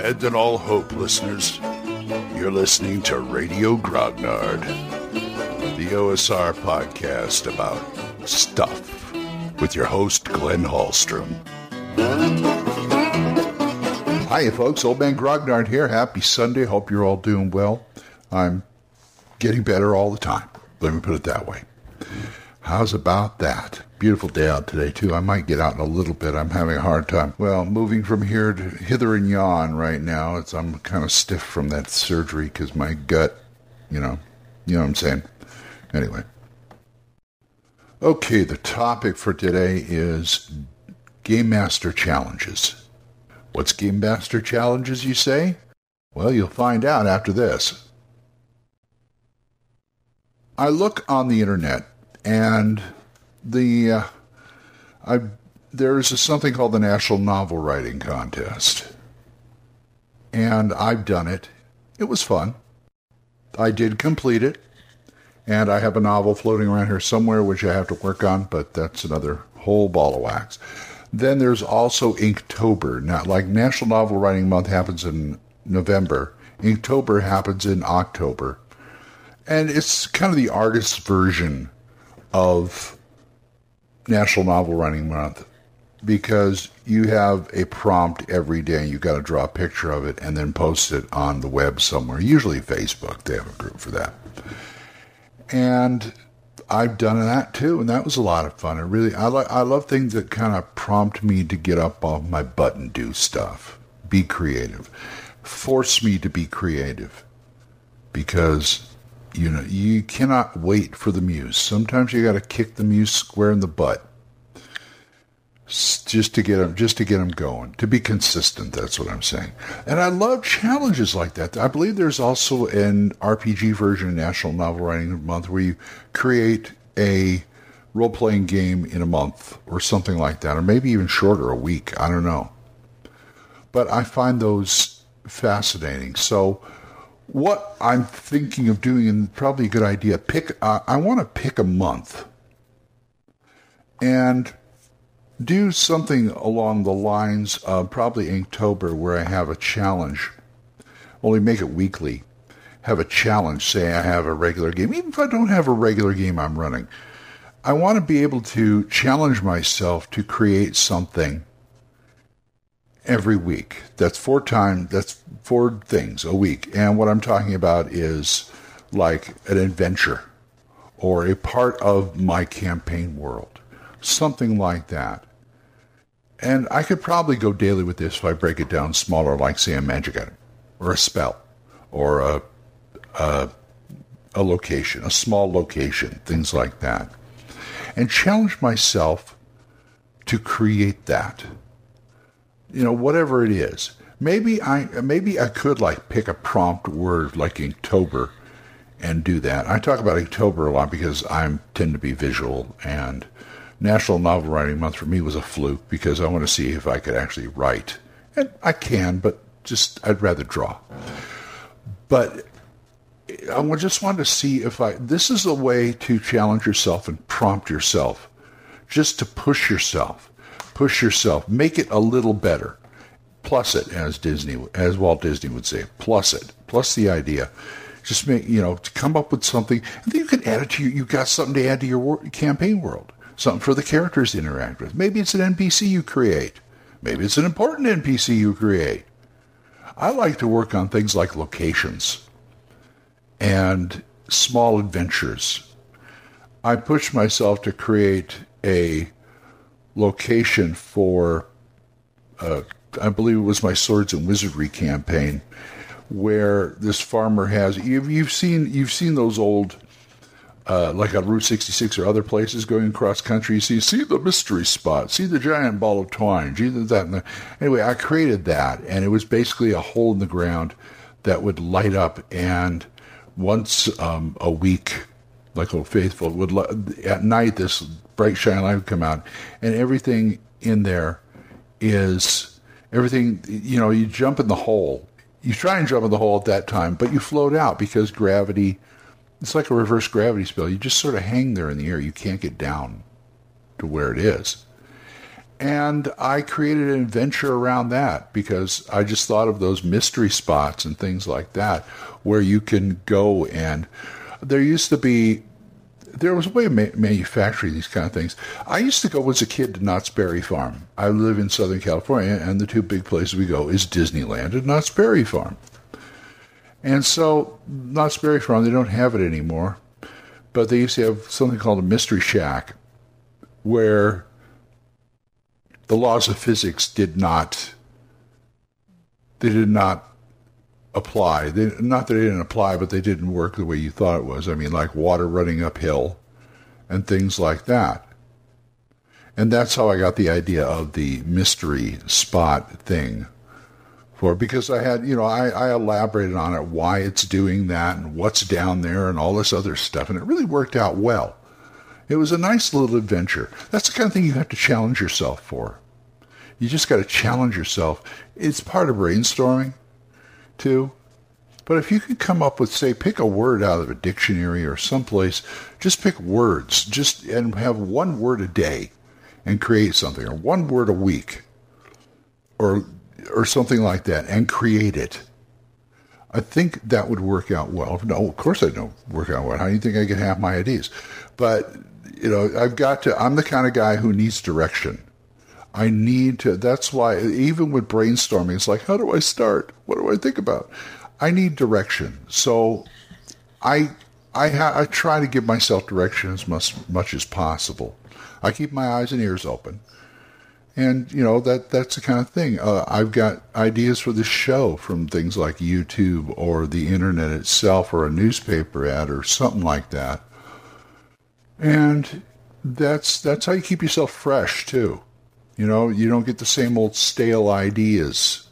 abandon all hope, listeners. You're listening to Radio Grognard, the OSR podcast about stuff with your host, Glenn Hallstrom. Hiya, folks. Old Man Grognard here. Happy Sunday. Hope you're all doing well. I'm getting better all the time. Let me put it that way. How's about that? Beautiful day out today, too. I might get out in a little bit. I'm having a hard time. Well, moving from here to hither and yon right now. I'm kind of stiff from that surgery because my gut, you know what I'm saying? Anyway. Okay, the topic for today is Game Master Challenges. What's Game Master Challenges, you say? Well, you'll find out after this. I look on the internet, and there is something called the National Novel Writing Contest, and I've done it. It was fun. I did complete it, and I have a novel floating around here somewhere which I have to work on, but that's another whole ball of wax. Then there's also Inktober. Now, like National Novel Writing Month happens in November, Inktober happens in October. And it's kind of the artist's version of National Novel Writing Month because you have a prompt every day. You've got to draw a picture of it and then post it on the web somewhere, usually Facebook. They have a group for that. And I've done that too, and that was a lot of fun. I love things that kind of prompt me to get up off my butt and do stuff. Be creative. Force me to be creative because you cannot wait for the muse. Sometimes you got to kick the muse square in the butt just to get them going, to be consistent. That's what I'm saying. And I love challenges like that. I believe there's also an RPG version of National Novel Writing Month where you create a role-playing game in a month or something like that, or maybe even shorter, a week. I don't know. But I find those fascinating. So what I'm thinking of doing, and probably a good idea, I want to pick a month and do something along the lines of probably Inktober, where I have a challenge. Only make it weekly. Have a challenge. Say I have a regular game. Even if I don't have a regular game I'm running, I want to be able to challenge myself to create something every week. That's 4 things a week. And what I'm talking about is like an adventure or a part of my campaign world, something like that. And I could probably go daily with this if I break it down smaller, like say a magic item or a spell or a location, a small location, things like that. And challenge myself to create that. Whatever it is. Maybe I could like pick a prompt word like Inktober and do that. I talk about Inktober a lot because I tend to be visual, and National Novel Writing Month for me was a fluke because I want to see if I could actually write. And I can, but I'd rather draw. But I just wanted to see this is a way to challenge yourself and prompt yourself just to push yourself. Push yourself. Make it a little better. Plus it, as Walt Disney would say. Plus it. Plus the idea. Just make, to come up with something. And then you can add it to you've got something to add to your campaign world. Something for the characters to interact with. Maybe it's an NPC you create. Maybe it's an important NPC you create. I like to work on things like locations and small adventures. I push myself to create a location for, I believe it was my Swords and Wizardry campaign, where this farmer has, you've seen those old, like on Route 66 or other places going across country, you see the mystery spot, see the giant ball of twine, that and that. Anyway, I created that, and it was basically a hole in the ground that would light up, and once a week, like Old Faithful, at night this bright shiny light would come out, and everything in there is everything. You jump in the hole. You try and jump in the hole at that time, but you float out because gravity. It's like a reverse gravity spell. You just sort of hang there in the air. You can't get down to where it is. And I created an adventure around that because I just thought of those mystery spots and things like that where you can go. And there used to be, there was a way of manufacturing these kind of things. I used to go as a kid to Knott's Berry Farm. I live in Southern California, and the two big places we go is Disneyland and Knott's Berry Farm. And so Knott's Berry Farm, they don't have it anymore, but they used to have something called a Mystery Shack where the laws of physics did not apply. Not that they didn't apply, but they didn't work the way you thought it was. I mean, like water running uphill and things like that. And that's how I got the idea of the mystery spot thing. Because I had, I elaborated on it, why it's doing that and what's down there and all this other stuff. And it really worked out well. It was a nice little adventure. That's the kind of thing you have to challenge yourself for. You just got to challenge yourself. It's part of brainstorming, too. But if you could come up with, say, pick a word out of a dictionary or someplace, just pick words, and have one word a day and create something, or one word a week, or something like that, and create it. I think that would work out well. No, of course I don't work out well. How do you think I get half my ideas? But, I'm the kind of guy who needs direction. That's why, even with brainstorming, it's like, how do I start? What do I think about? I need direction. So I try to give myself direction as much as possible. I keep my eyes and ears open. And, that's the kind of thing. I've got ideas for the show from things like YouTube or the internet itself or a newspaper ad or something like that. And that's how you keep yourself fresh, too. You don't get the same old stale ideas.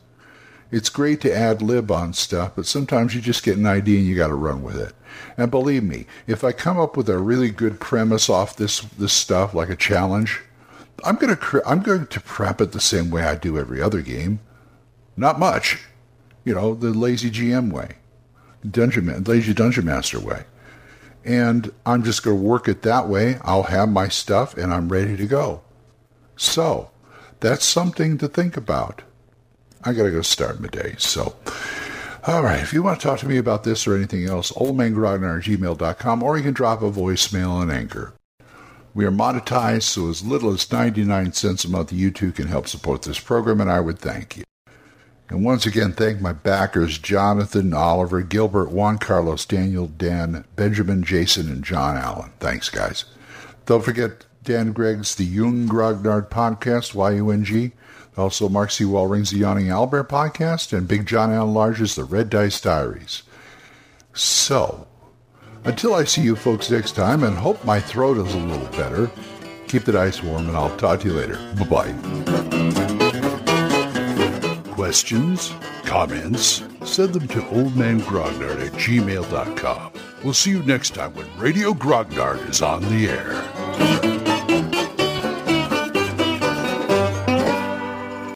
It's great to ad lib on stuff, but sometimes you just get an idea and you got to run with it. And believe me, if I come up with a really good premise off this stuff, like a challenge, I'm going to prep it the same way I do every other game. Not much. The lazy GM way. Lazy Dungeon Master way. And I'm just going to work it that way. I'll have my stuff and I'm ready to go. So, that's something to think about. I got to go start my day. So, all right. If you want to talk to me about this or anything else, oldmangrognard@gmail.com, or you can drop a voicemail on Anchor. We are monetized, so as little as 99 cents a month, you too can help support this program, and I would thank you. And once again, thank my backers, Jonathan, Oliver, Gilbert, Juan Carlos, Daniel, Dan, Benjamin, Jason, and John Allen. Thanks, guys. Don't forget Dan Gregg's The Jung Grognard Podcast, YUNG. Also, Mark C. Wallring's The Yawning Albert Podcast, and Big John Allen Larges' The Red Dice Diaries. So, until I see you folks next time, and hope my throat is a little better, keep the dice warm, and I'll talk to you later. Bye-bye. Questions? Comments? Send them to oldmangrognard@gmail.com. We'll see you next time when Radio Grognard is on the air.